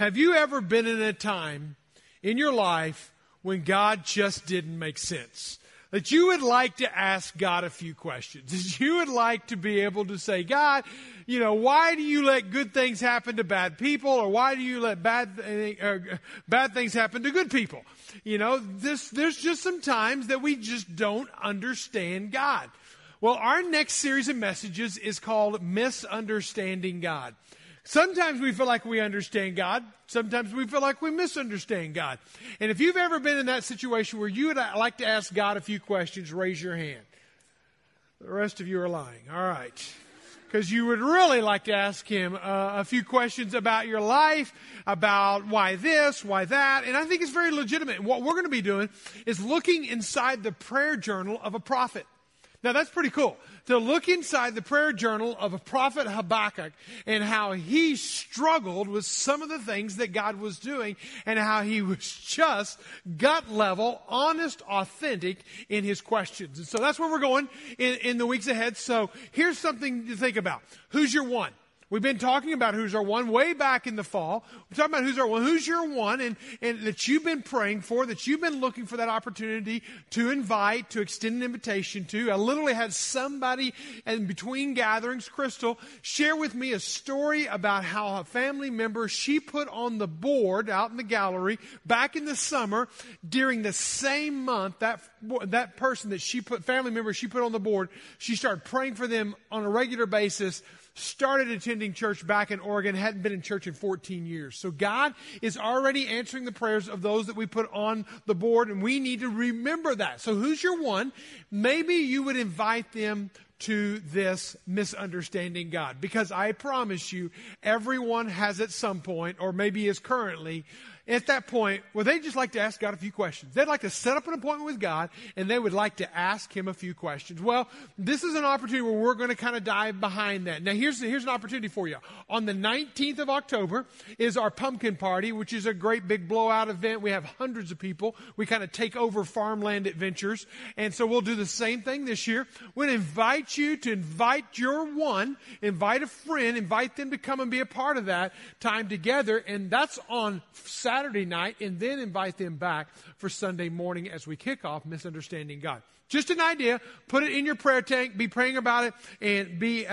Have you ever been in a time in your life when God just didn't make sense? That you would like to ask God a few questions. That you would like to be able to say, God, you know, why do you let good things happen to bad people? Or why do you let bad things happen to good people? You know, there's just some times that we just don't understand God. Well, our next series of messages is called Misunderstanding God. Sometimes we feel like we understand God. Sometimes we feel like we misunderstand God. And if you've ever been in that situation where you would like to ask God a few questions, raise your hand. The rest of you are lying. All right. Because you would really like to ask him a few questions about your life, about why this, why that. And I think it's very legitimate. And what we're going to be doing is looking inside the prayer journal of a prophet. Now, that's pretty cool, to look inside the prayer journal of a prophet Habakkuk and how he struggled with some of the things that God was doing and how he was just gut-level, honest, authentic in his questions. And so that's where we're going in the weeks ahead. So here's something to think about. Who's your one? We've been talking about who's our one way back in the fall. We're talking about who's our one, who's your one, and that you've been praying for, that you've been looking for that opportunity to invite, to extend an invitation to. I literally had somebody in between gatherings, Crystal, share with me a story about how a family member she put on the board out in the gallery back in the summer during the same month that person that she put, family member she put on the board, she started praying for them on a regular basis. Started attending church back in Oregon, hadn't been in church in 14 years. So God is already answering the prayers of those that we put on the board, and we need to remember that. So who's your one? Maybe you would invite them to this Misunderstanding God, because I promise you everyone has at some point, or maybe is currently, at that point where they just like to ask God a few questions. They'd like to set up an appointment with God, and they would like to ask him a few questions. Well, this is an opportunity where we're going to kind of dive behind that. Now, here's an opportunity for you. On the 19th of October is our pumpkin party, which is a great big blowout event. We have hundreds of people. We kind of take over Farmland Adventures, and so we'll do the same thing this year. We'll invite you to invite your one, invite a friend, invite them to come and be a part of that time together. And that's on Saturday night, and then invite them back for Sunday morning as we kick off Misunderstanding God. Just an idea. Put it in your prayer tank. Be praying about it and be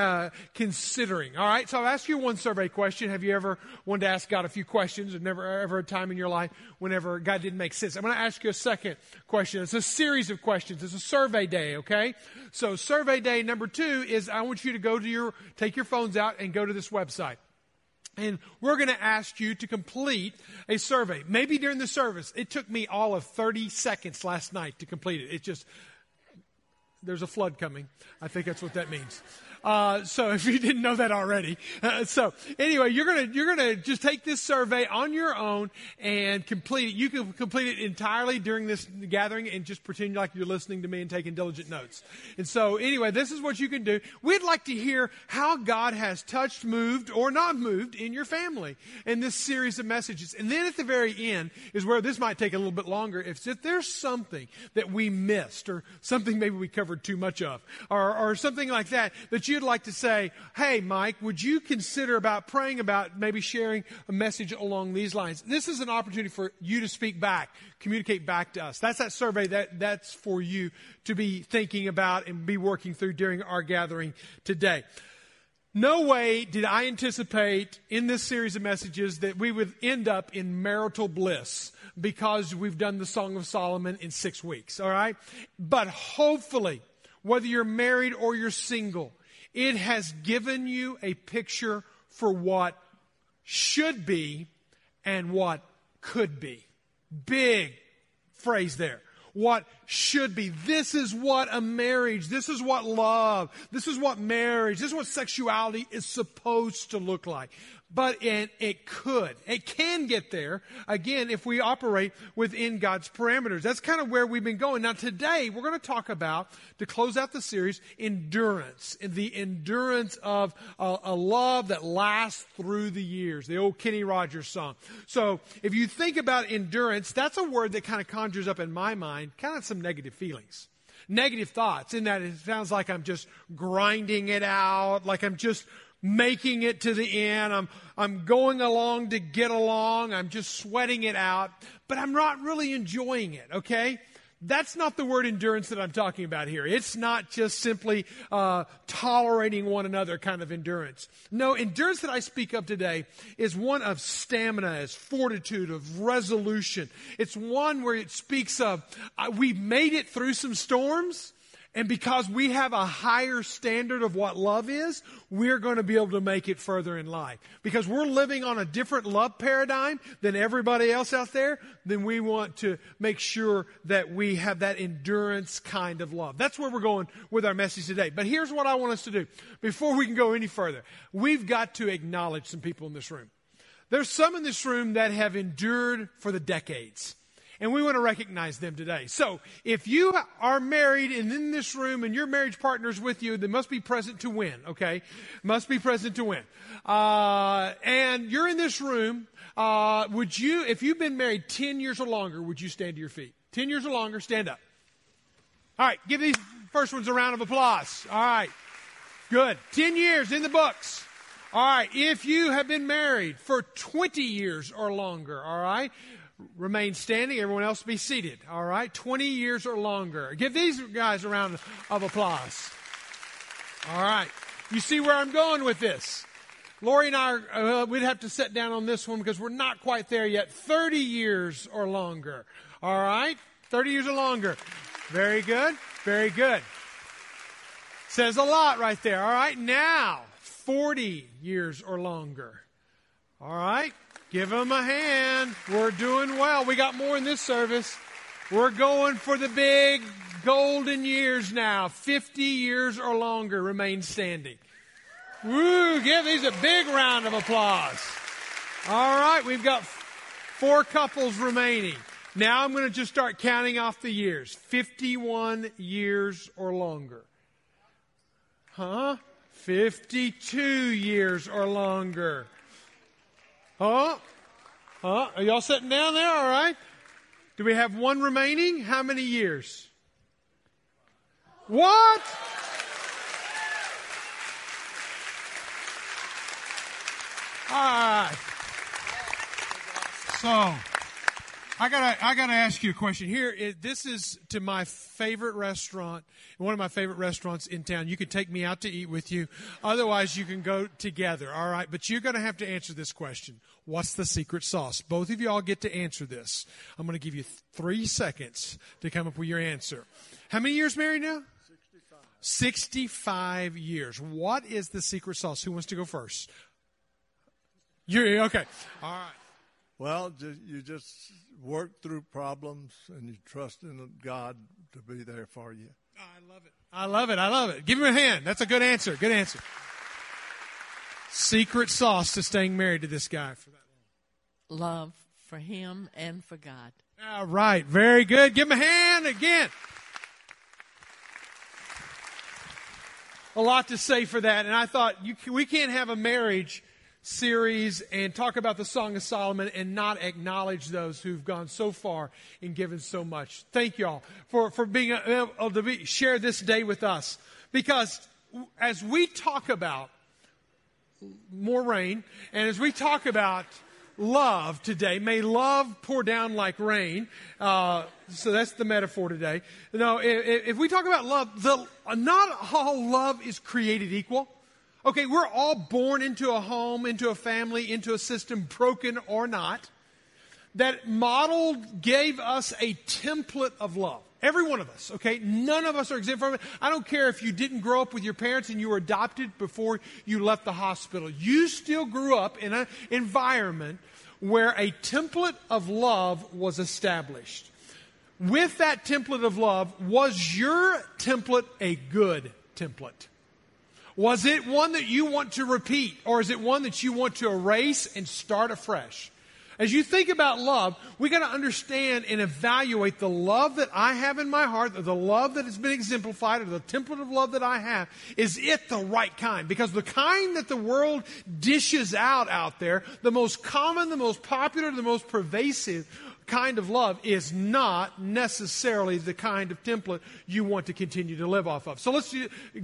considering. All right. So I'll ask you one survey question. Have you ever wanted to ask God a few questions? Or never ever a time in your life whenever God didn't make sense? I'm going to ask you a second question. It's a series of questions. It's a survey day. Okay. So survey day number 2 is I want you to go to take your phones out and go to this website. And we're going to ask you to complete a survey. Maybe during the service. It took me all of 30 seconds last night to complete it. It just... There's a flood coming. I think that's what that means. So if you didn't know that already. So anyway, you're gonna just take this survey on your own and complete it. You can complete it entirely during this gathering and just pretend like you're listening to me and taking diligent notes. And so anyway, this is what you can do. We'd like to hear how God has touched, moved, or not moved in your family in this series of messages. And then at the very end is where this might take a little bit longer. If there's something that we missed or something maybe we covered too much of or something like that you'd like to say, hey, Mike, would you consider about praying about maybe sharing a message along these lines? This is an opportunity for you to speak back, communicate back to us. That's that survey that's for you to be thinking about and be working through during our gathering today. No way did I anticipate in this series of messages that we would end up in marital bliss because we've done the Song of Solomon in 6 weeks, all right? But hopefully, whether you're married or you're single, it has given you a picture for what should be and what could be. Big phrase there. What should be. This is what a marriage, this is what love, this is what marriage, this is what sexuality is supposed to look like. But it can get there, again, if we operate within God's parameters. That's kind of where we've been going. Now today, we're going to talk about, to close out the series, endurance. The endurance of a love that lasts through the years. The old Kenny Rogers song. So if you think about endurance, that's a word that kind of conjures up in my mind, kind of some negative feelings. Negative thoughts, in that it sounds like I'm just grinding it out, like I'm just making it to the end. I'm going along to get along. I'm just sweating it out, but I'm not really enjoying it, okay? That's not the word endurance that I'm talking about here. It's not just simply tolerating one another kind of endurance. No, endurance that I speak of today is one of stamina, is fortitude, of resolution. It's one where it speaks of we made it through some storms, and because we have a higher standard of what love is, we're going to be able to make it further in life. Because we're living on a different love paradigm than everybody else out there, then we want to make sure that we have that endurance kind of love. That's where we're going with our message today. But here's what I want us to do. Before we can go any further, we've got to acknowledge some people in this room. There's some in this room that have endured for the decades. And we want to recognize them today. So if you are married and in this room and your marriage partner is with you, they must be present to win, okay? Must be present to win. And you're in this room, would you, if you've been married 10 years or longer, would you stand to your feet? 10 years or longer, stand up. All right, give these first ones a round of applause. All right, good. 10 years in the books. All right, if you have been married for 20 years or longer, all right, remain standing. Everyone else be seated. All right. 20 years or longer. Give these guys a round of applause. All right. You see where I'm going with this. Lori and I, we'd have to sit down on this one because we're not quite there yet. 30 years or longer. All right. 30 years or longer. Very good. Very good. Says a lot right there. All right. Now, 40 years or longer. All right. Give them a hand. We're doing well. We got more in this service. We're going for the big golden years now. 50 years or longer, remain standing. Woo, give these a big round of applause. All right, we've got four couples remaining. Now I'm going to just start counting off the years. 51 years or longer. 52 years or longer. Are y'all sitting down there? All right. Do we have one remaining? How many years? What? All right. So, I gotta ask you a question here. This is to my favorite restaurant, one of my favorite restaurants in town. You can take me out to eat with you. Otherwise, you can go together, all right? But you're going to have to answer this question. What's the secret sauce? Both of y'all get to answer this. I'm going to give you 3 seconds to come up with your answer. How many years married now? 65 years. What is the secret sauce? Who wants to go first? You, okay. All right. Well, you just work through problems and you trust in God to be there for you. I love it. I love it. I love it. Give him a hand. That's a good answer. Good answer. Secret sauce to staying married to this guy for that long. Love for him and for God. All right. Very good. Give him a hand again. A lot to say for that. And I thought we can't have a marriage series and talk about the Song of Solomon and not acknowledge those who've gone so far and given so much. Thank y'all for being able to share this day with us. Because as we talk about more rain and as we talk about love today, may love pour down like rain. So that's the metaphor today. You know, if we talk about love, not all love is created equal. Okay, we're all born into a home, into a family, into a system, broken or not, that modeled, gave us a template of love. Every one of us, okay? None of us are exempt from it. I don't care if you didn't grow up with your parents and you were adopted before you left the hospital. You still grew up in an environment where a template of love was established. With that template of love, was your template a good template? Was it one that you want to repeat, or is it one that you want to erase and start afresh? As you think about love, we got to understand and evaluate the love that I have in my heart, or the love that has been exemplified, or the template of love that I have. Is it the right kind? Because the kind that the world dishes out there, the most common, the most popular, the most pervasive kind of love is not necessarily the kind of template you want to continue to live off of. So let's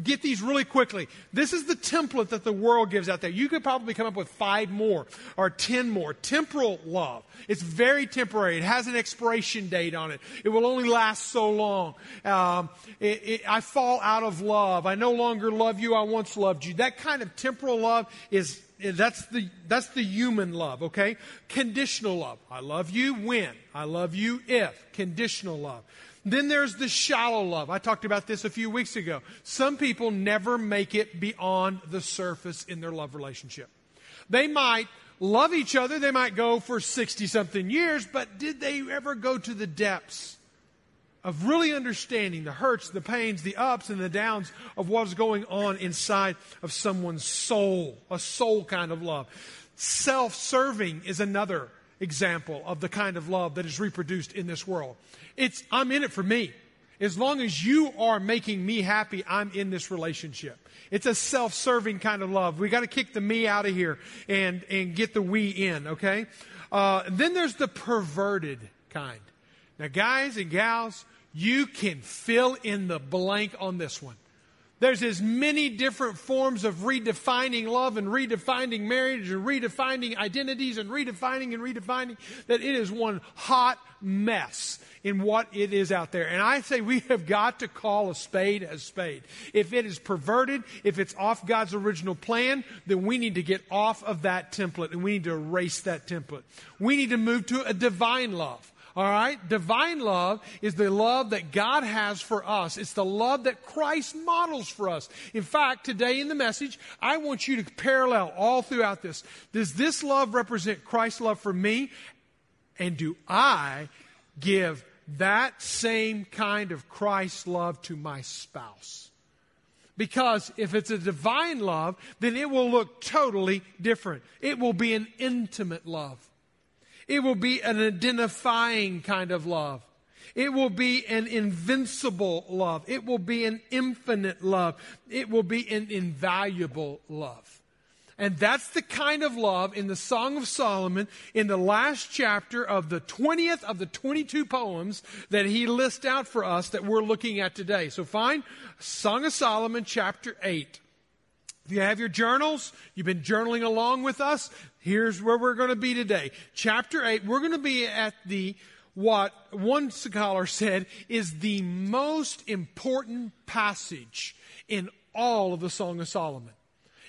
get these really quickly. This is the template that the world gives out there. You could probably come up with 5 more or 10 more. Temporal love. It's very temporary. It has an expiration date on it. It will only last so long. I fall out of love. I no longer love you. I once loved you. That kind of temporal love is... That's the human love, okay? Conditional love. I love you when. I love you if. Conditional love. Then there's the shallow love. I talked about this a few weeks ago. Some people never make it beyond the surface in their love relationship. They might love each other. They might go for 60-something years, but did they ever go to the depths of really understanding the hurts, the pains, the ups and the downs of what's going on inside of someone's soul, a soul kind of love. Self-serving is another example of the kind of love that is reproduced in this world. It's, I'm in it for me. As long as you are making me happy, I'm in this relationship. It's a self-serving kind of love. We got to kick the me out of here and get the we in, okay? Then there's the perverted kind. Now, guys and gals, you can fill in the blank on this one. There's as many different forms of redefining love and redefining marriage and redefining identities and redefining that it is one hot mess in what it is out there. And I say we have got to call a spade a spade. If it is perverted, if it's off God's original plan, then we need to get off of that template and we need to erase that template. We need to move to a divine love. All right? Divine love is the love that God has for us. It's the love that Christ models for us. In fact, today in the message, I want you to parallel all throughout this. Does this love represent Christ's love for me? And do I give that same kind of Christ's love to my spouse? Because if it's a divine love, then it will look totally different. It will be an intimate love. It will be an identifying kind of love. It will be an invincible love. It will be an infinite love. It will be an invaluable love. And that's the kind of love in the Song of Solomon, in the last chapter of the 20th of the 22 poems that he lists out for us that we're looking at today. So find Song of Solomon, chapter 8. If you have your journals, you've been journaling along with us, here's where we're going to be today. Chapter 8, we're going to be at what one scholar said is the most important passage in all of the Song of Solomon.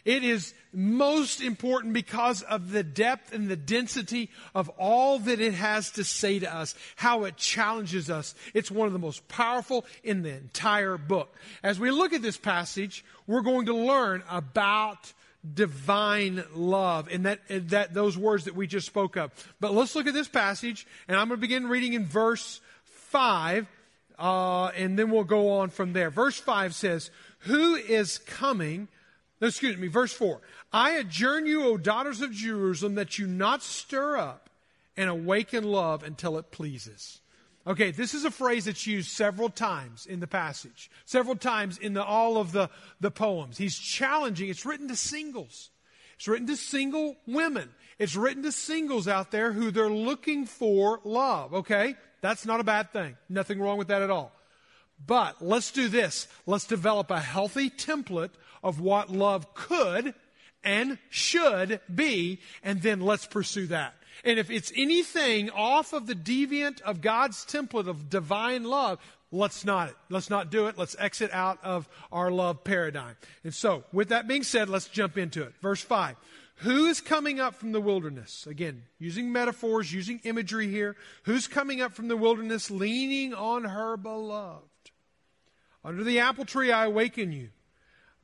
It is most important because of the depth and the density of all that it has to say to us, how it challenges us. It's one of the most powerful in the entire book. As we look at this passage, we're going to learn about divine love and that those words that we just spoke of. But let's look at this passage, and I'm going to begin reading in verse 5, and then we'll go on from there. Verse 5 says, verse 4. I adjourn you, O daughters of Jerusalem, that you not stir up and awaken love until it pleases. Okay, this is a phrase that's used several times in the passage, several times in all of the poems. He's challenging. It's written to singles. It's written to single women. It's written to singles out there who they're looking for love, okay? That's not a bad thing. Nothing wrong with that at all. But let's do this. Let's develop a healthy template of what love could and should be, and then let's pursue that. And if it's anything off of the deviant of God's template of divine love, let's not do it. Let's exit out of our love paradigm. And so, with that being said, let's jump into it. Verse 5. Who is coming up from the wilderness? Again, using metaphors, using imagery here. Who's coming up from the wilderness, leaning on her beloved? Under the apple tree I awaken you.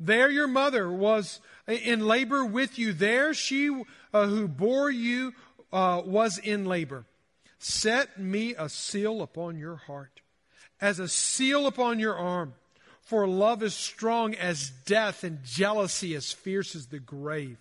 There your mother was in labor with you. There she who bore you was in labor. Set me a seal upon your heart, as a seal upon your arm. For love is strong as death, and jealousy as fierce as the grave.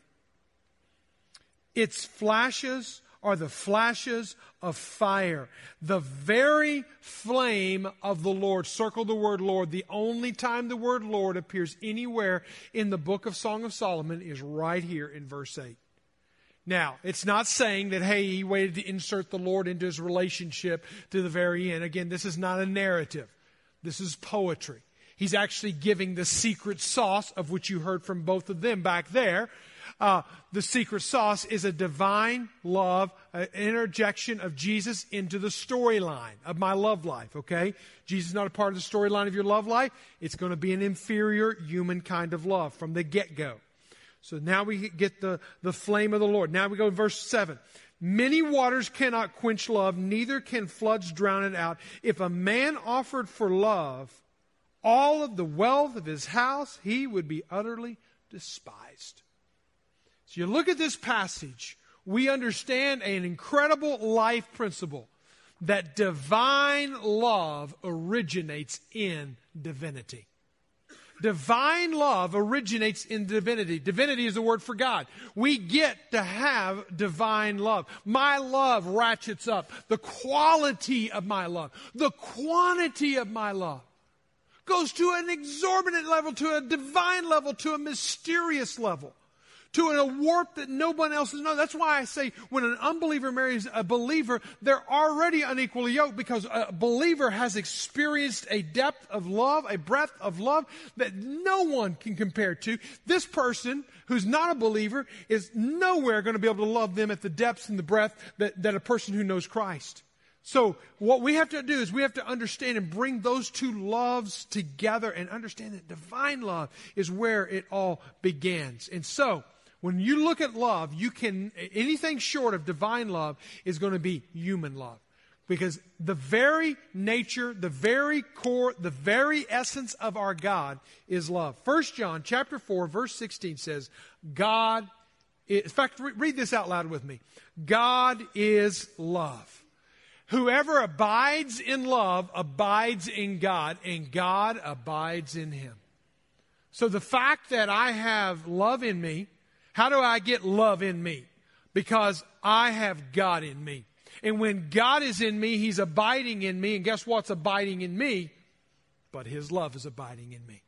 Its flashes are the flashes of fire, the very flame of the Lord. Circle the word Lord. The only time the word Lord appears anywhere in the book of Song of Solomon is right here in verse 8. Now, it's not saying that, hey, he waited to insert the Lord into his relationship to the very end. Again, this is not a narrative. This is poetry. He's actually giving the secret sauce of which you heard from both of them back there. The secret sauce is a divine love, an interjection of Jesus into the storyline of my love life, okay? Jesus is not a part of the storyline of your love life. It's going to be an inferior human kind of love from the get-go. So now we get the flame of the Lord. Now we go to verse 7. Many waters cannot quench love, neither can floods drown it out. If a man offered for love all of the wealth of his house, he would be utterly despised. So you look at this passage, we understand an incredible life principle that divine love originates in divinity. Divine love originates in divinity. Divinity is the word for God. We get to have divine love. My love ratchets up the quality of my love, the quantity of my love. Goes to an exorbitant level, to a divine level, to a mysterious level, to a warp that no one else knows. That's why I say when an unbeliever marries a believer, they're already unequally yoked, because a believer has experienced a depth of love, a breadth of love that no one can compare to. This person who's not a believer is nowhere going to be able to love them at the depths and the breadth that a person who knows Christ. So what we have to do is we have to understand and bring those two loves together and understand that divine love is where it all begins. And so when you look at love, anything short of divine love is going to be human love, because the very nature, the very core, the very essence of our God is love. 1 John chapter 4, verse 16 says, in fact, read this out loud with me. God is love. Whoever abides in love abides in God, and God abides in him. So the fact that I have love in me, how do I get love in me? Because I have God in me. And when God is in me, he's abiding in me. And guess what's abiding in me? But his love is abiding in me.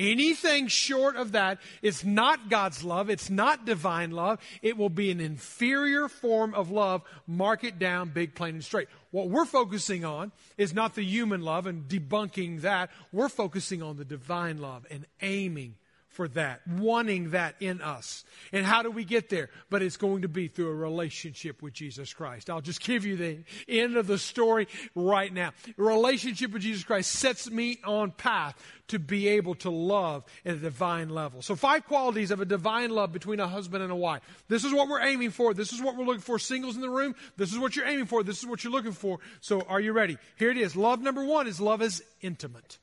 Anything short of that, it's not God's love. It's not divine love. It will be an inferior form of love. Mark it down, big, plain, and straight. What we're focusing on is not the human love and debunking that. We're focusing on the divine love and aiming for that, wanting that in us. And how do we get there? But it's going to be through a relationship with Jesus Christ. I'll just give you the end of the story right now. A relationship with Jesus Christ sets me on path to be able to love at a divine level. So 5 qualities of a divine love between a husband and a wife. This is what we're aiming for. This is what we're looking for. Singles in the room, this is what you're aiming for. This is what you're looking for. So are you ready? Here it is. Love number 1 is love is intimate.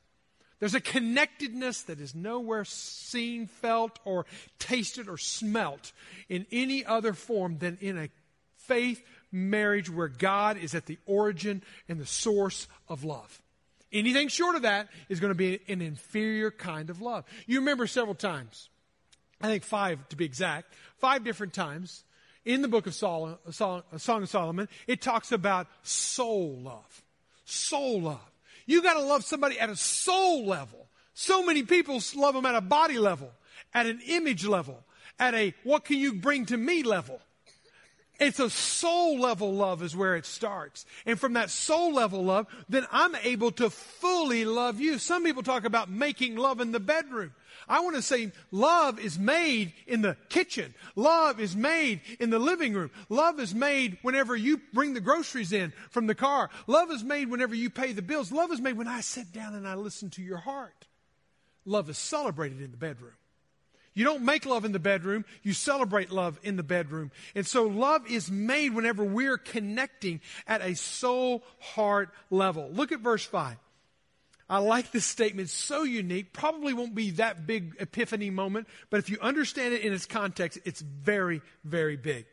There's a connectedness that is nowhere seen, felt, or tasted, or smelt in any other form than in a faith marriage where God is at the origin and the source of love. Anything short of that is going to be an inferior kind of love. You remember several times, I think 5 to be exact, 5 different times in the book of Song of Solomon, it talks about soul love. Soul love. You got to love somebody at a soul level. So many people love them at a body level, at an image level, at a what can you bring to me level. It's a soul level love is where it starts. And from that soul level love, then I'm able to fully love you. Some people talk about making love in the bedroom. I want to say love is made in the kitchen. Love is made in the living room. Love is made whenever you bring the groceries in from the car. Love is made whenever you pay the bills. Love is made when I sit down and I listen to your heart. Love is celebrated in the bedroom. You don't make love in the bedroom. You celebrate love in the bedroom. And so love is made whenever we're connecting at a soul heart level. Look at verse 5. I like this statement, so unique, probably won't be that big epiphany moment, but if you understand it in its context, it's very, very big.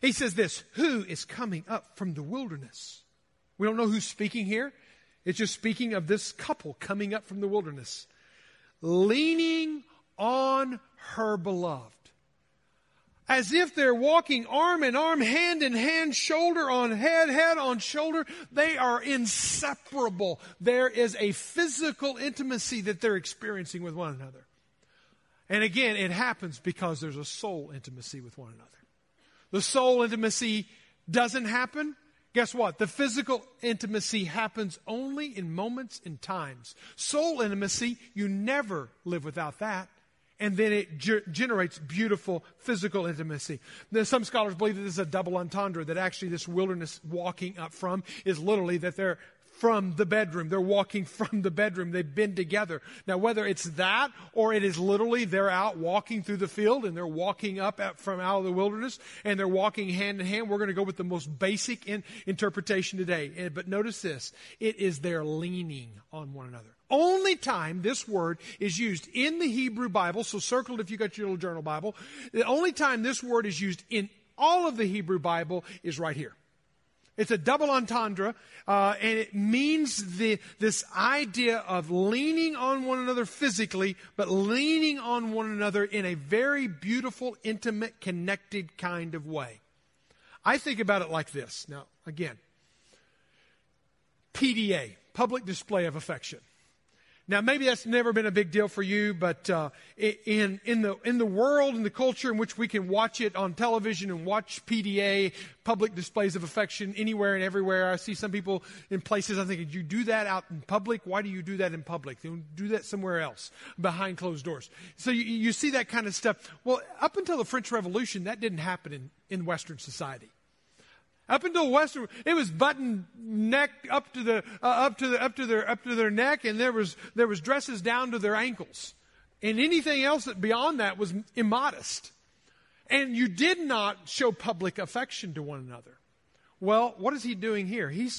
He says this, who is coming up from the wilderness? We don't know who's speaking here. It's just speaking of this couple coming up from the wilderness, leaning on her beloved, as if they're walking arm in arm, hand in hand, shoulder on head, head on shoulder. They are inseparable. There is a physical intimacy that they're experiencing with one another. And again, it happens because there's a soul intimacy with one another. the soul intimacy doesn't happen, guess what? The physical intimacy happens only in moments and times. Soul intimacy, you never live without that. And then it generates beautiful physical intimacy. Now, some scholars believe that this is a double entendre, that actually this wilderness walking up from is literally that they're from the bedroom. They're walking from the bedroom. They've been together. Now, whether it's that or it is literally they're out walking through the field and they're walking up from out of the wilderness and they're walking hand in hand, we're going to go with the most basic interpretation today. But notice this. It is their leaning on one another. Only time this word is used in the Hebrew Bible, so circle it if you got your little journal Bible. The only time this word is used in all of the Hebrew Bible is right here. It's a double entendre, and it means this idea of leaning on one another physically, but leaning on one another in a very beautiful, intimate, connected kind of way. I think about it like this. Now, again, PDA, public display of affection. Now, maybe that's never been a big deal for you, but in the world, in the culture in which we can watch it on television and watch PDA, public displays of affection, anywhere and everywhere. I see some people in places, I think, you do that out in public? Why do you do that in public? You do that somewhere else, behind closed doors. So you see that kind of stuff. Well, up until the French Revolution, that didn't happen in Western society. Up until Western, it was button neck up to their neck, and there was dresses down to their ankles, and anything else that beyond that was immodest, and you did not show public affection to one another. Well, what is he doing here? You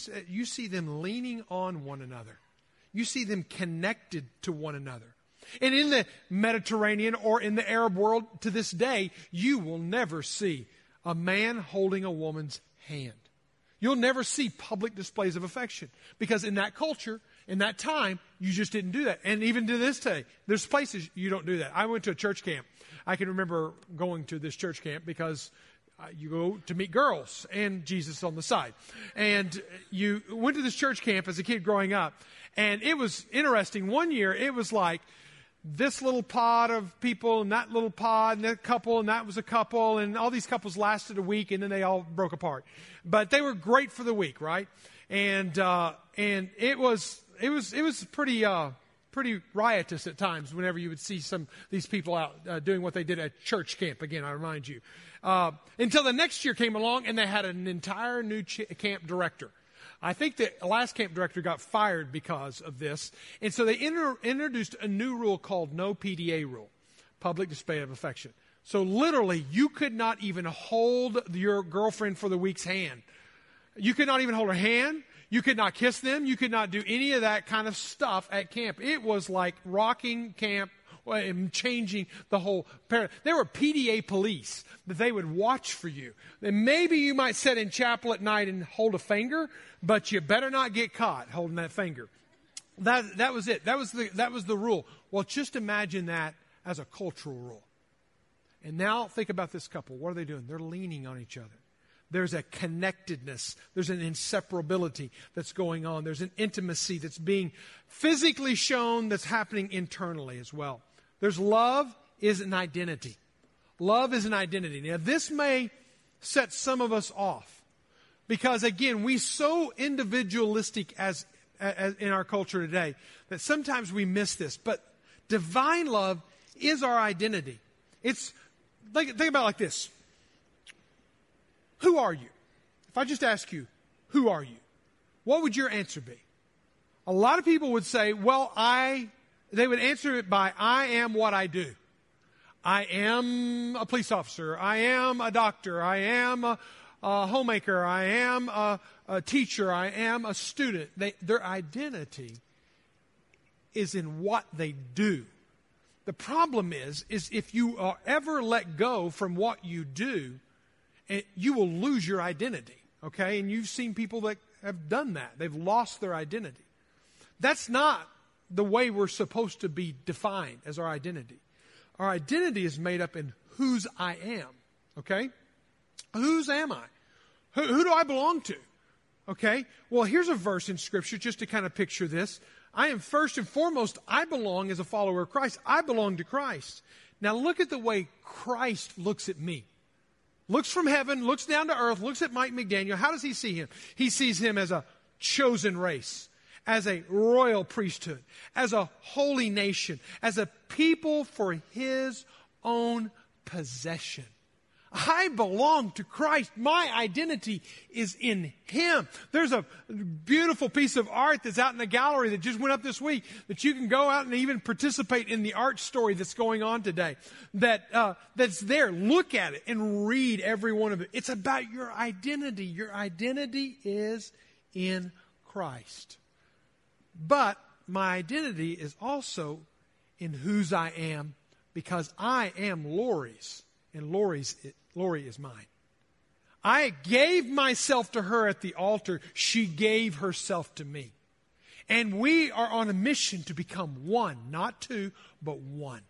see them leaning on one another, you see them connected to one another, and in the Mediterranean or in the Arab world to this day, you will never see a man holding a woman's hand. You'll never see public displays of affection because in that culture, in that time, you just didn't do that. And even to this day, there's places you don't do that. I went to a church camp. I can remember going to this church camp because you go to meet girls and Jesus on the side. And you went to this church camp as a kid growing up. And it was interesting. One year, it was like this little pod of people and that little pod and that couple and that was a couple and all these couples lasted a week and then they all broke apart. But they were great for the week, right? And it was pretty riotous at times whenever you would see some these people out doing what they did at church camp. Again, I remind you. Until the next year came along and they had an entire new camp director. I think the last camp director got fired because of this. And so they introduced a new rule called no PDA rule, public display of affection. So literally, you could not even hold your girlfriend for the week's hand. You could not even hold her hand. You could not kiss them. You could not do any of that kind of stuff at camp. It was like rocking camp and changing the whole paradigm. There were PDA police that they would watch for you. And maybe you might sit in chapel at night and hold a finger, but you better not get caught holding that finger. That was it. That was the rule. Well, just imagine that as a cultural rule. And now think about this couple. What are they doing? They're leaning on each other. There's a connectedness. There's an inseparability that's going on. There's an intimacy that's being physically shown that's happening internally as well. There's love is an identity. Love is an identity. Now, this may set some of us off because, again, we're so individualistic as in our culture today that sometimes we miss this. But divine love is our identity. It's think about it like this. Who are you? If I just ask you, who are you? What would your answer be? A lot of people would say, they would answer it by, I am what I do. I am a police officer. I am a doctor. I am a homemaker. I am a teacher. I am a student. Their identity is in what they do. The problem is if you are ever let go from what you do, you will lose your identity, okay? And you've seen people that have done that. They've lost their identity. That's not the way we're supposed to be defined as our identity. Our identity is made up in whose I am, okay? Whose am I? Who do I belong to, okay? Well, here's a verse in Scripture just to kind of picture this. I am first and foremost, I belong as a follower of Christ. I belong to Christ. Now look at the way Christ looks at me. looks from heaven, looks down to earth, looks at Mike McDaniel. How does he see him? He sees him as a chosen race, as a royal priesthood, as a holy nation, as a people for his own possession. I belong to Christ. My identity is in Him. There's a beautiful piece of art that's out in the gallery that just went up this week that you can go out and even participate in the art story that's going on today. That's there. Look at it and read every one of it. It's about your identity. Your identity is in Christ. But my identity is also in whose I am, because I am Lori's, and Lori is mine. I gave myself to her at the altar. She gave herself to me. And we are on a mission to become one, not two, but one.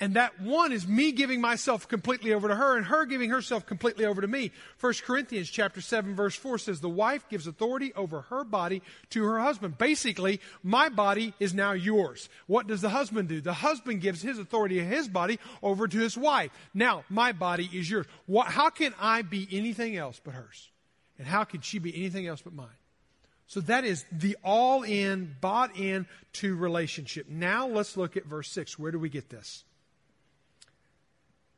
And that one is me giving myself completely over to her and her giving herself completely over to me. 1 Corinthians chapter 7, verse 4 says, the wife gives authority over her body to her husband. Basically, my body is now yours. What does the husband do? The husband gives his authority of his body over to his wife. Now, my body is yours. How can I be anything else but hers? And how can she be anything else but mine? So that is the all-in, bought-in to relationship. Now, let's look at verse 6. Where do we get this?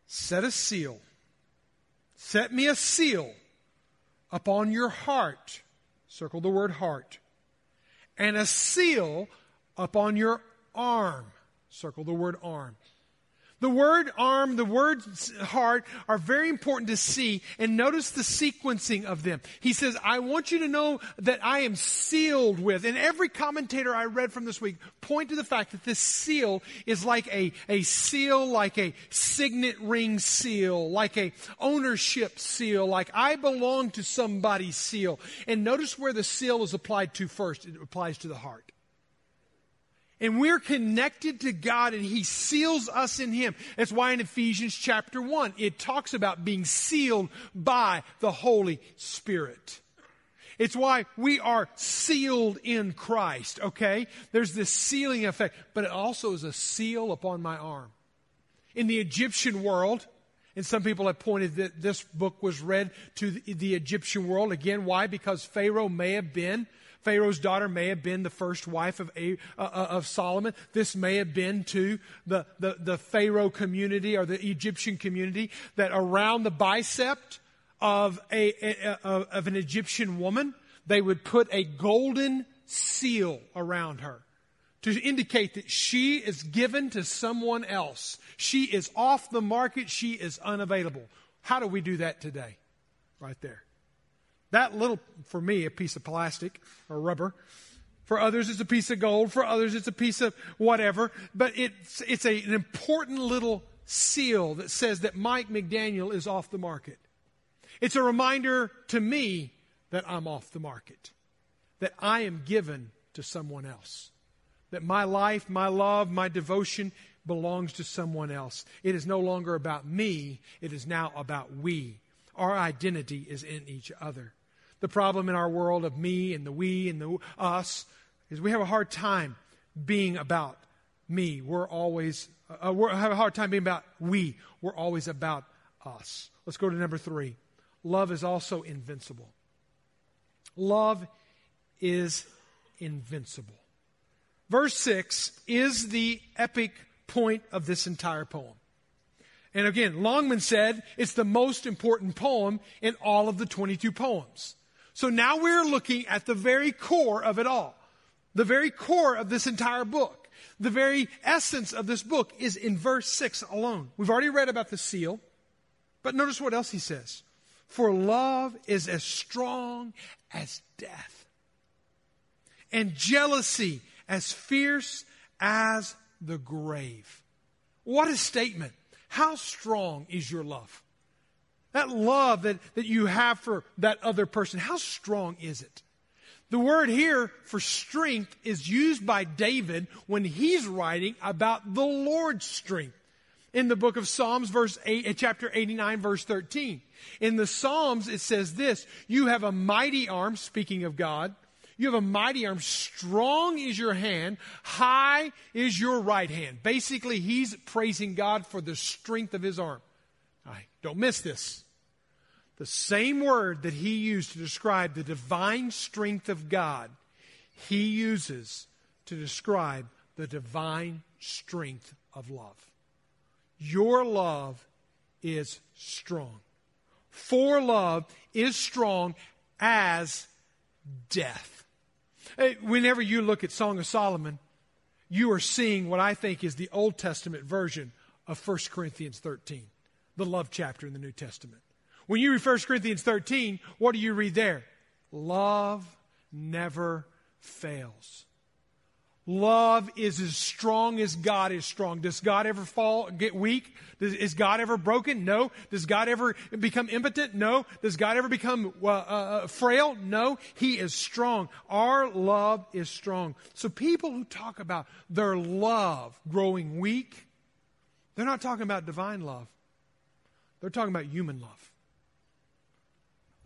Set a seal. Set me a seal upon your heart. Circle the word heart. And a seal upon your arm. Circle the word arm. The word arm, the word heart are very important to see, and notice the sequencing of them. He says, I want you to know that I am sealed with. And every commentator I read from this week point to the fact that this seal is like a seal, like a signet ring seal, like a ownership seal, like I belong to somebody's seal. And notice where the seal is applied to first. It applies to the heart. And we're connected to God, and He seals us in Him. That's why in Ephesians chapter 1, it talks about being sealed by the Holy Spirit. It's why we are sealed in Christ, okay? There's this sealing effect, but it also is a seal upon my arm. In the Egyptian world, and some people have pointed that this book was read to the Egyptian world. Again, why? Because Pharaoh's daughter may have been the first wife of Solomon. This may have been to the Pharaoh community or the Egyptian community that around the bicep of an Egyptian woman, they would put a golden seal around her to indicate that she is given to someone else. She is off the market. She is unavailable. How do we do that today? Right there. That little, for me, a piece of plastic or rubber. For others, it's a piece of gold. For others, it's a piece of whatever. But it's an important little seal that says that Mike McDaniel is off the market. It's a reminder to me that I'm off the market, that I am given to someone else, that my life, my love, my devotion belongs to someone else. It is no longer about me. It is now about we. Our identity is in each other. The problem in our world of me and the we and the us is we have a hard time being about me. We have a hard time being about we. We're always about us. Let's go to number 3. Love is also invincible. Love is invincible. Verse 6 is the epic point of this entire poem. And again, Longman said it's the most important poem in all of the 22 poems. So now we're looking at the very core of it all, the very core of this entire book. The very essence of this book is in verse 6 alone. We've already read about the seal, but notice what else he says. For love is as strong as death, and jealousy as fierce as the grave. What a statement. How strong is your love? That love that you have for that other person, how strong is it? The word here for strength is used by David when he's writing about the Lord's strength. In the book of Psalms, chapter 89, verse 13. In the Psalms, it says this, you have a mighty arm, speaking of God. You have a mighty arm. Strong is your hand. High is your right hand. Basically, he's praising God for the strength of his arm. All right, don't miss this. The same word that he used to describe the divine strength of God, he uses to describe the divine strength of love. Your love is strong. For love is strong as death. Whenever you look at Song of Solomon, you are seeing what I think is the Old Testament version of 1 Corinthians 13, the love chapter in the New Testament. When you read 1 Corinthians 13, what do you read there? Love never fails. Love is as strong as God is strong. Does God ever fall, get weak? Is God ever broken? No. Does God ever become impotent? No. Does God ever become frail? No. He is strong. Our love is strong. So people who talk about their love growing weak, they're not talking about divine love. They're talking about human love.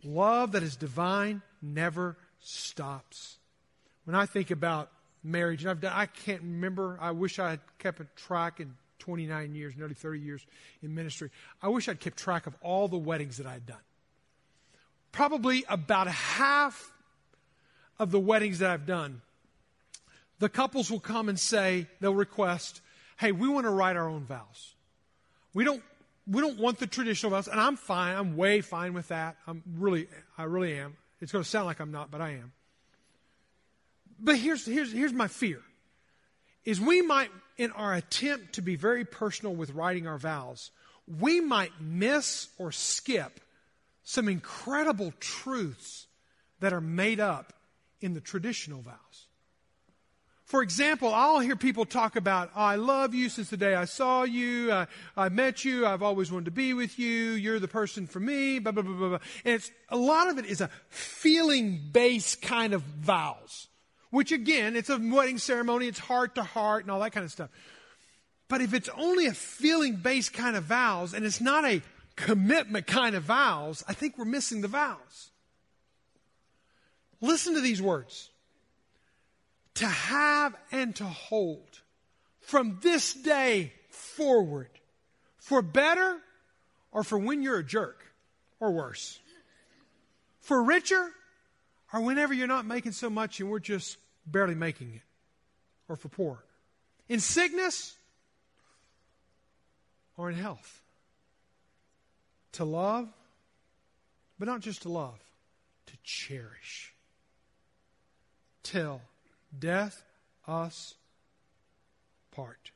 Love that is divine never stops. When I think about marriage, and I can't remember. I wish I had kept a track in 29 years, nearly 30 years in ministry. I wish I'd kept track of all the weddings that I'd done. Probably about half of the weddings that I've done, the couples will come and say, they'll request, hey, we want to write our own vows. We don't want the traditional vows, and I'm fine. I'm way fine with that. I really am. It's going to sound like I'm not, but I am. But here's my fear, is we might, in our attempt to be very personal with writing our vows, we might miss or skip some incredible truths that are made up in the traditional vows. For example, I'll hear people talk about, I love you since the day I saw you, I met you, I've always wanted to be with you, you're the person for me, blah, blah, blah, blah, blah. And a lot of it is a feeling-based kind of vows. Which again, it's a wedding ceremony, it's heart to heart and all that kind of stuff. But if it's only a feeling-based kind of vows and it's not a commitment kind of vows, I think we're missing the vows. Listen to these words. To have and to hold from this day forward, for better or for when you're a jerk or worse, for richer or whenever you're not making so much and we're just barely making it, or for poor, in sickness or in health, to love, but not just to love, to cherish, till death us part,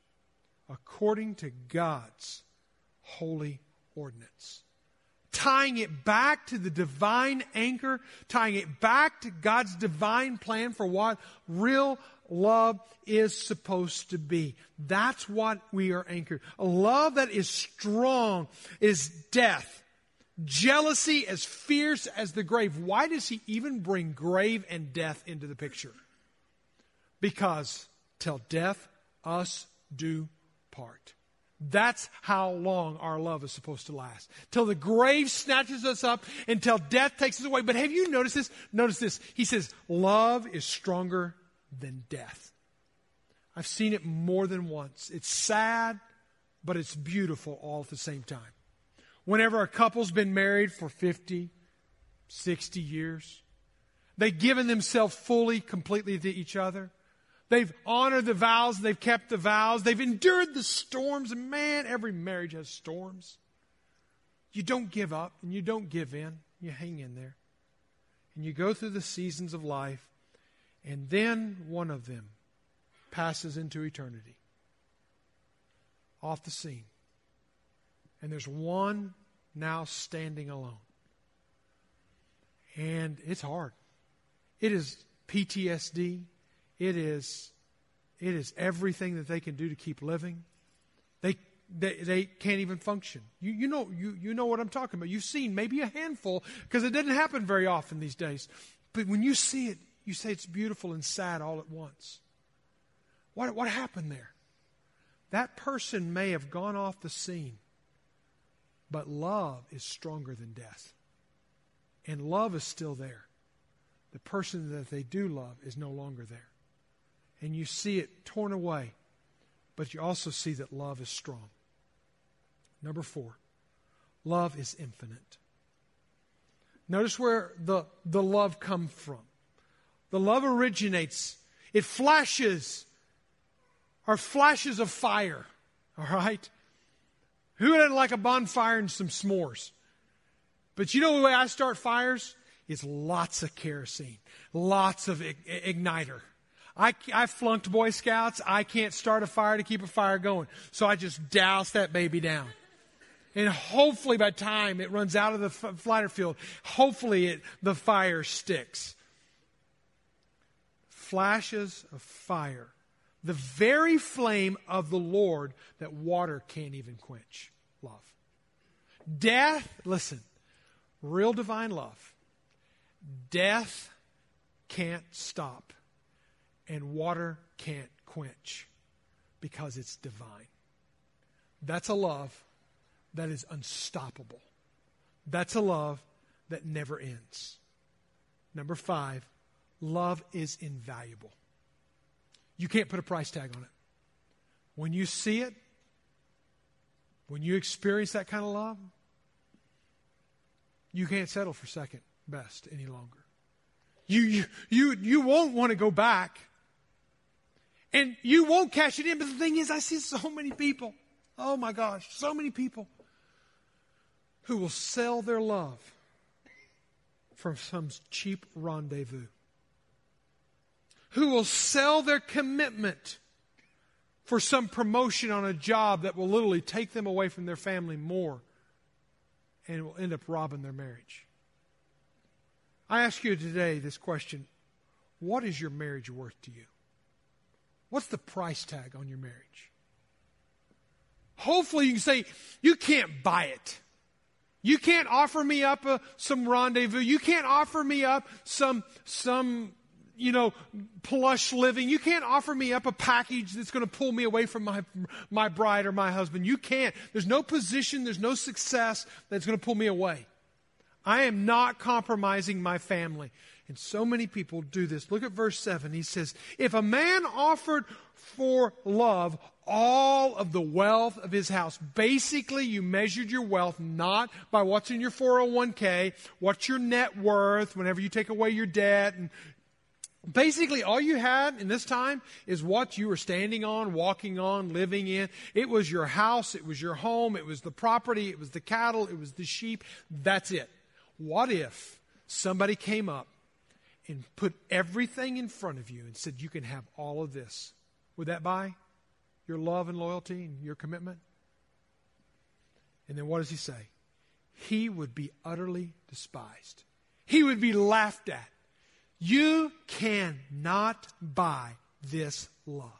according to God's holy ordinance. Tying it back to the divine anchor, tying it back to God's divine plan for what real love is supposed to be. That's what we are anchored. A love that is strong is death. Jealousy as fierce as the grave. Why does he even bring grave and death into the picture? Because till death us do part. That's how long our love is supposed to last. Till the grave snatches us up, until death takes us away. But have you noticed this? Notice this. He says, love is stronger than death. I've seen it more than once. It's sad, but it's beautiful all at the same time. Whenever a couple's been married for 50, 60 years, they've given themselves fully, completely to each other. They've honored the vows. They've kept the vows. They've endured the storms. And man, every marriage has storms. You don't give up and you don't give in. You hang in there. And you go through the seasons of life. And then one of them passes into eternity. Off the scene. And there's one now standing alone. And it's hard. It is PTSD. It is everything that they can do to keep living. They can't even function. You know what I'm talking about. You've seen maybe a handful, because it doesn't happen very often these days. But when you see it, you say it's beautiful and sad all at once. What happened there? That person may have gone off the scene, but love is stronger than death. And love is still there. The person that they do love is no longer there. And you see it torn away, but you also see that love is strong. Number 4, love is infinite. Notice where the love comes from. The love originates. It flashes. Are flashes of fire. All right? Who doesn't like a bonfire and some s'mores? But you know the way I start fires? It's lots of kerosene. Lots of igniter. I flunked Boy Scouts. I can't start a fire to keep a fire going. So I just douse that baby down. And hopefully by the time it runs out of the flighter field, hopefully the fire sticks. Flashes of fire. The very flame of the Lord that water can't even quench. Love. Death, listen, real divine love. Death can't stop and water can't quench because it's divine. That's a love that is unstoppable. That's a love that never ends. Number 5, love is invaluable. You can't put a price tag on it. When you see it, when you experience that kind of love, you can't settle for second best any longer. You won't want to go back. And you won't cash it in. But the thing is, I see so many people, oh my gosh, so many people who will sell their love for some cheap rendezvous. Who will sell their commitment for some promotion on a job that will literally take them away from their family more and will end up robbing their marriage. I ask you today this question. What is your marriage worth to you? What's the price tag on your marriage? Hopefully you can say, you can't buy it. You can't offer me up some rendezvous. You can't offer me up some plush living. You can't offer me up a package that's going to pull me away from my bride or my husband. You can't. There's no position, there's no success that's going to pull me away. I am not compromising my family. And so many people do this. Look at verse 7. He says, if a man offered for love all of the wealth of his house. Basically, you measured your wealth not by what's in your 401k, what's your net worth, whenever you take away your debt, and basically, all you had in this time is what you were standing on, walking on, living in. It was your house. It was your home. It was the property. It was the cattle. It was the sheep. That's it. What if somebody came up and put everything in front of you and said, you can have all of this? Would that buy your love and loyalty and your commitment? And then what does he say? He would be utterly despised. He would be laughed at. You cannot buy this love.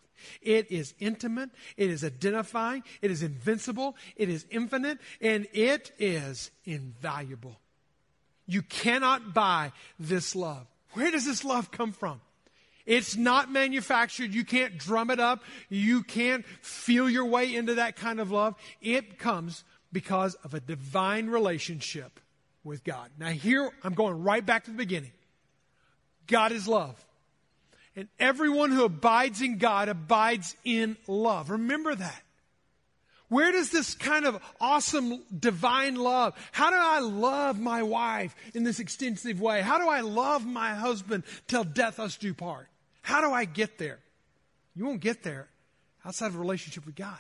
It is intimate. It is identifying. It is invincible. It is infinite. And it is invaluable. You cannot buy this love. Where does this love come from? It's not manufactured. You can't drum it up. You can't feel your way into that kind of love. It comes because of a divine relationship with God. Now here, I'm going right back to the beginning. God is love. And everyone who abides in God abides in love. Remember that. Where does this kind of awesome divine love? How do I love my wife in this extensive way? How do I love my husband till death us do part? How do I get there? You won't get there outside of a relationship with God.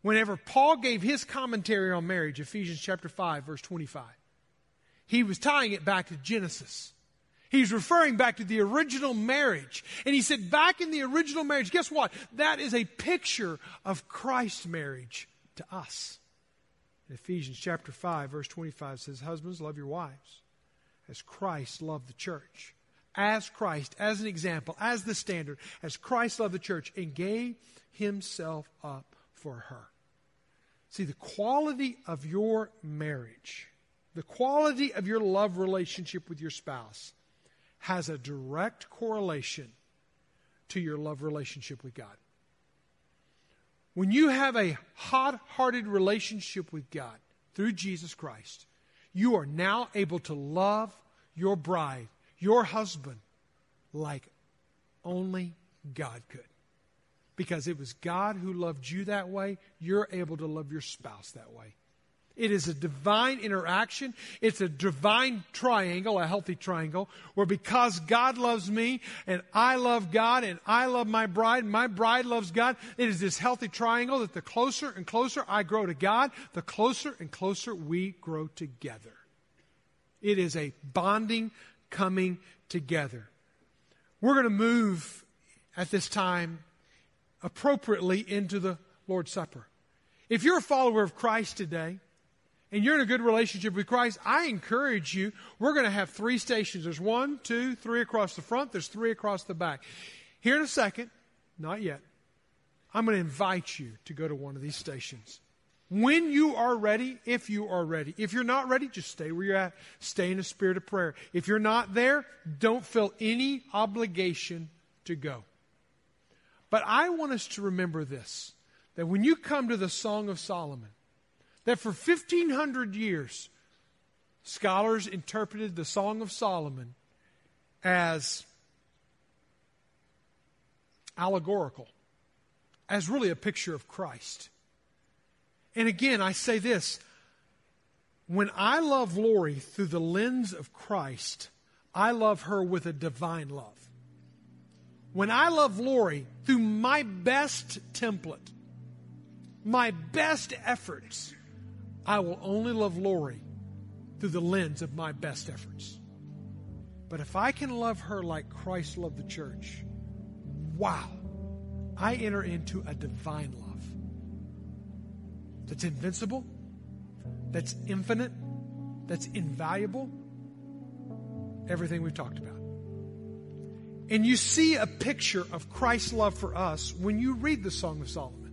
Whenever Paul gave his commentary on marriage, Ephesians chapter 5, verse 25, he was tying it back to Genesis. He's referring back to the original marriage. And he said, back in the original marriage, guess what? That is a picture of Christ's marriage to us. In Ephesians chapter 5, verse 25 says, husbands, love your wives as Christ loved the church. As Christ, as an example, as the standard, as Christ loved the church and gave himself up for her. See, the quality of your marriage, the quality of your love relationship with your spouse has a direct correlation to your love relationship with God. When you have a hot-hearted relationship with God through Jesus Christ, you are now able to love your bride, your husband, like only God could. Because it was God who loved you that way, you're able to love your spouse that way. It is a divine interaction. It's a divine triangle, a healthy triangle, where because God loves me and I love God and I love my bride and my bride loves God, it is this healthy triangle that the closer and closer I grow to God, the closer and closer we grow together. It is a bonding coming together. We're going to move at this time appropriately into the Lord's Supper. If you're a follower of Christ today and you're in a good relationship with Christ, I encourage you, we're going to have three stations. There's one, two, three across the front. There's three across the back. Here in a second, not yet, I'm going to invite you to go to one of these stations. When you are ready, if you are ready. If you're not ready, just stay where you're at. Stay in a spirit of prayer. If you're not there, don't feel any obligation to go. But I want us to remember this, that when you come to the Song of Solomon, that for 1,500 years, scholars interpreted the Song of Solomon as allegorical, as really a picture of Christ. And again, I say this, when I love Lori through the lens of Christ, I love her with a divine love. When I love Lori through my best template, my best efforts, I will only love Lori through the lens of my best efforts. But if I can love her like Christ loved the church, wow, I enter into a divine love. That's invincible, that's infinite, that's invaluable, everything we've talked about. And you see a picture of Christ's love for us when you read the Song of Solomon.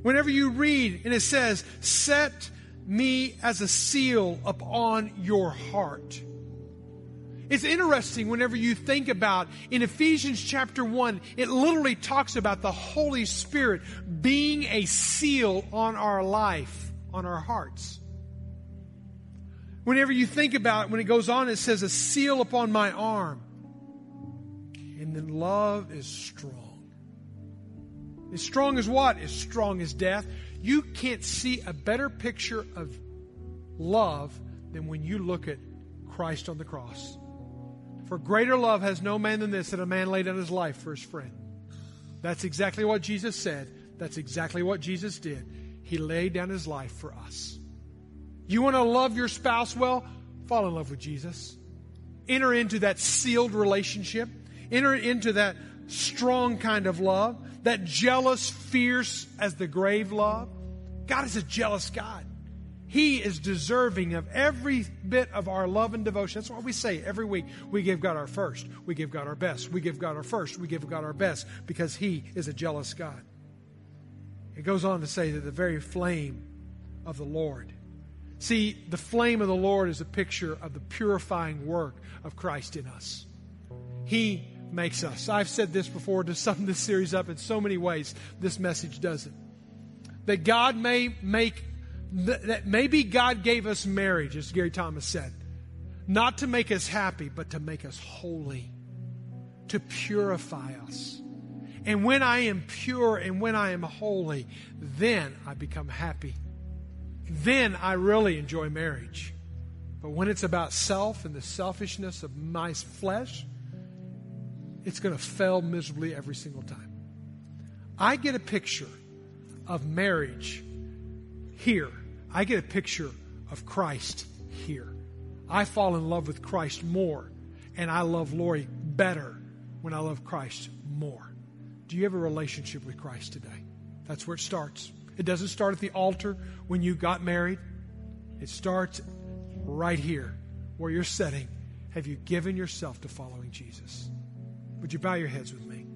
Whenever you read, and it says, "Set me as a seal upon your heart." It's interesting whenever you think about in Ephesians chapter 1, it literally talks about the Holy Spirit being a seal on our life, on our hearts. Whenever you think about it, when it goes on, it says, "A seal upon my arm." And then love is strong. As strong as what? As strong as death. You can't see a better picture of love than when you look at Christ on the cross. For greater love has no man than this, that a man lay down his life for his friend. That's exactly what Jesus said. That's exactly what Jesus did. He laid down his life for us. You want to love your spouse well? Fall in love with Jesus. Enter into that sealed relationship. Enter into that strong kind of love, that jealous, fierce as the grave love. God is a jealous God. He is deserving of every bit of our love and devotion. That's why we say every week, we give God our first, we give God our best, we give God our first, we give God our best, because He is a jealous God. It goes on to say that the very flame of the Lord. See, the flame of the Lord is a picture of the purifying work of Christ in us. He makes us. I've said this before to sum this series up in so many ways, this message doesn't. That God may make that maybe God gave us marriage, as Gary Thomas said, not to make us happy, but to make us holy, to purify us. And when I am pure and when I am holy, then I become happy. Then I really enjoy marriage. But when it's about self and the selfishness of my flesh, it's going to fail miserably every single time. I get a picture of marriage here. I get a picture of Christ here. I fall in love with Christ more, and I love Lori better when I love Christ more. Do you have a relationship with Christ today? That's where it starts. It doesn't start at the altar when you got married. It starts right here where you're sitting. Have you given yourself to following Jesus? Would you bow your heads with me?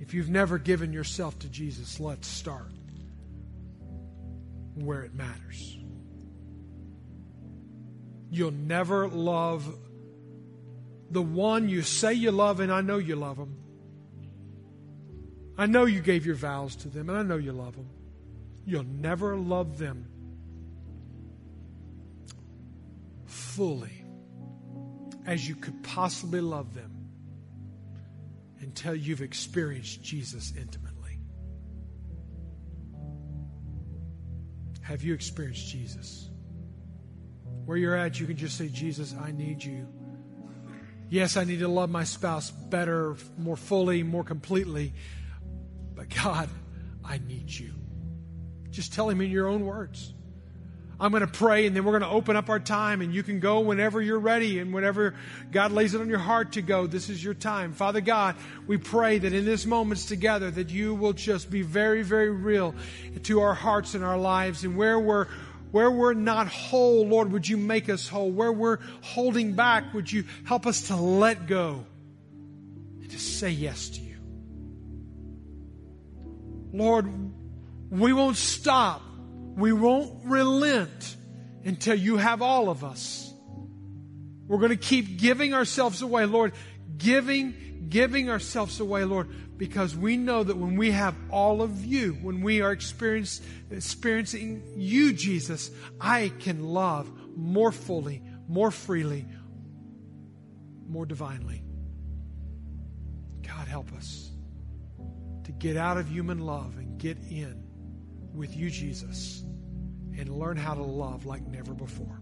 If you've never given yourself to Jesus, let's start where it matters. You'll never love the one you say you love, and I know you love them. I know you gave your vows to them, and I know you love them. You'll never love them fully as you could possibly love them until you've experienced Jesus intimately. Have you experienced Jesus? Where you're at, you can just say, Jesus, I need you. Yes, I need to love my spouse better, more fully, more completely. But God, I need you. Just tell him in your own words. I'm going to pray, and then we're going to open up our time, and you can go whenever you're ready and whenever God lays it on your heart to go. This is your time. Father God, we pray that in this moments together that you will just be very, very real to our hearts and our lives. And where we're not whole, Lord, would you make us whole? Where we're holding back, would you help us to let go and to say yes to you? Lord, we won't stop. We won't relent until you have all of us. We're going to keep giving ourselves away, Lord. Giving ourselves away, Lord, because we know that when we have all of you, when we are experiencing you, Jesus, I can love more fully, more freely, more divinely. God, help us to get out of human love and get in with you, Jesus, and learn how to love like never before.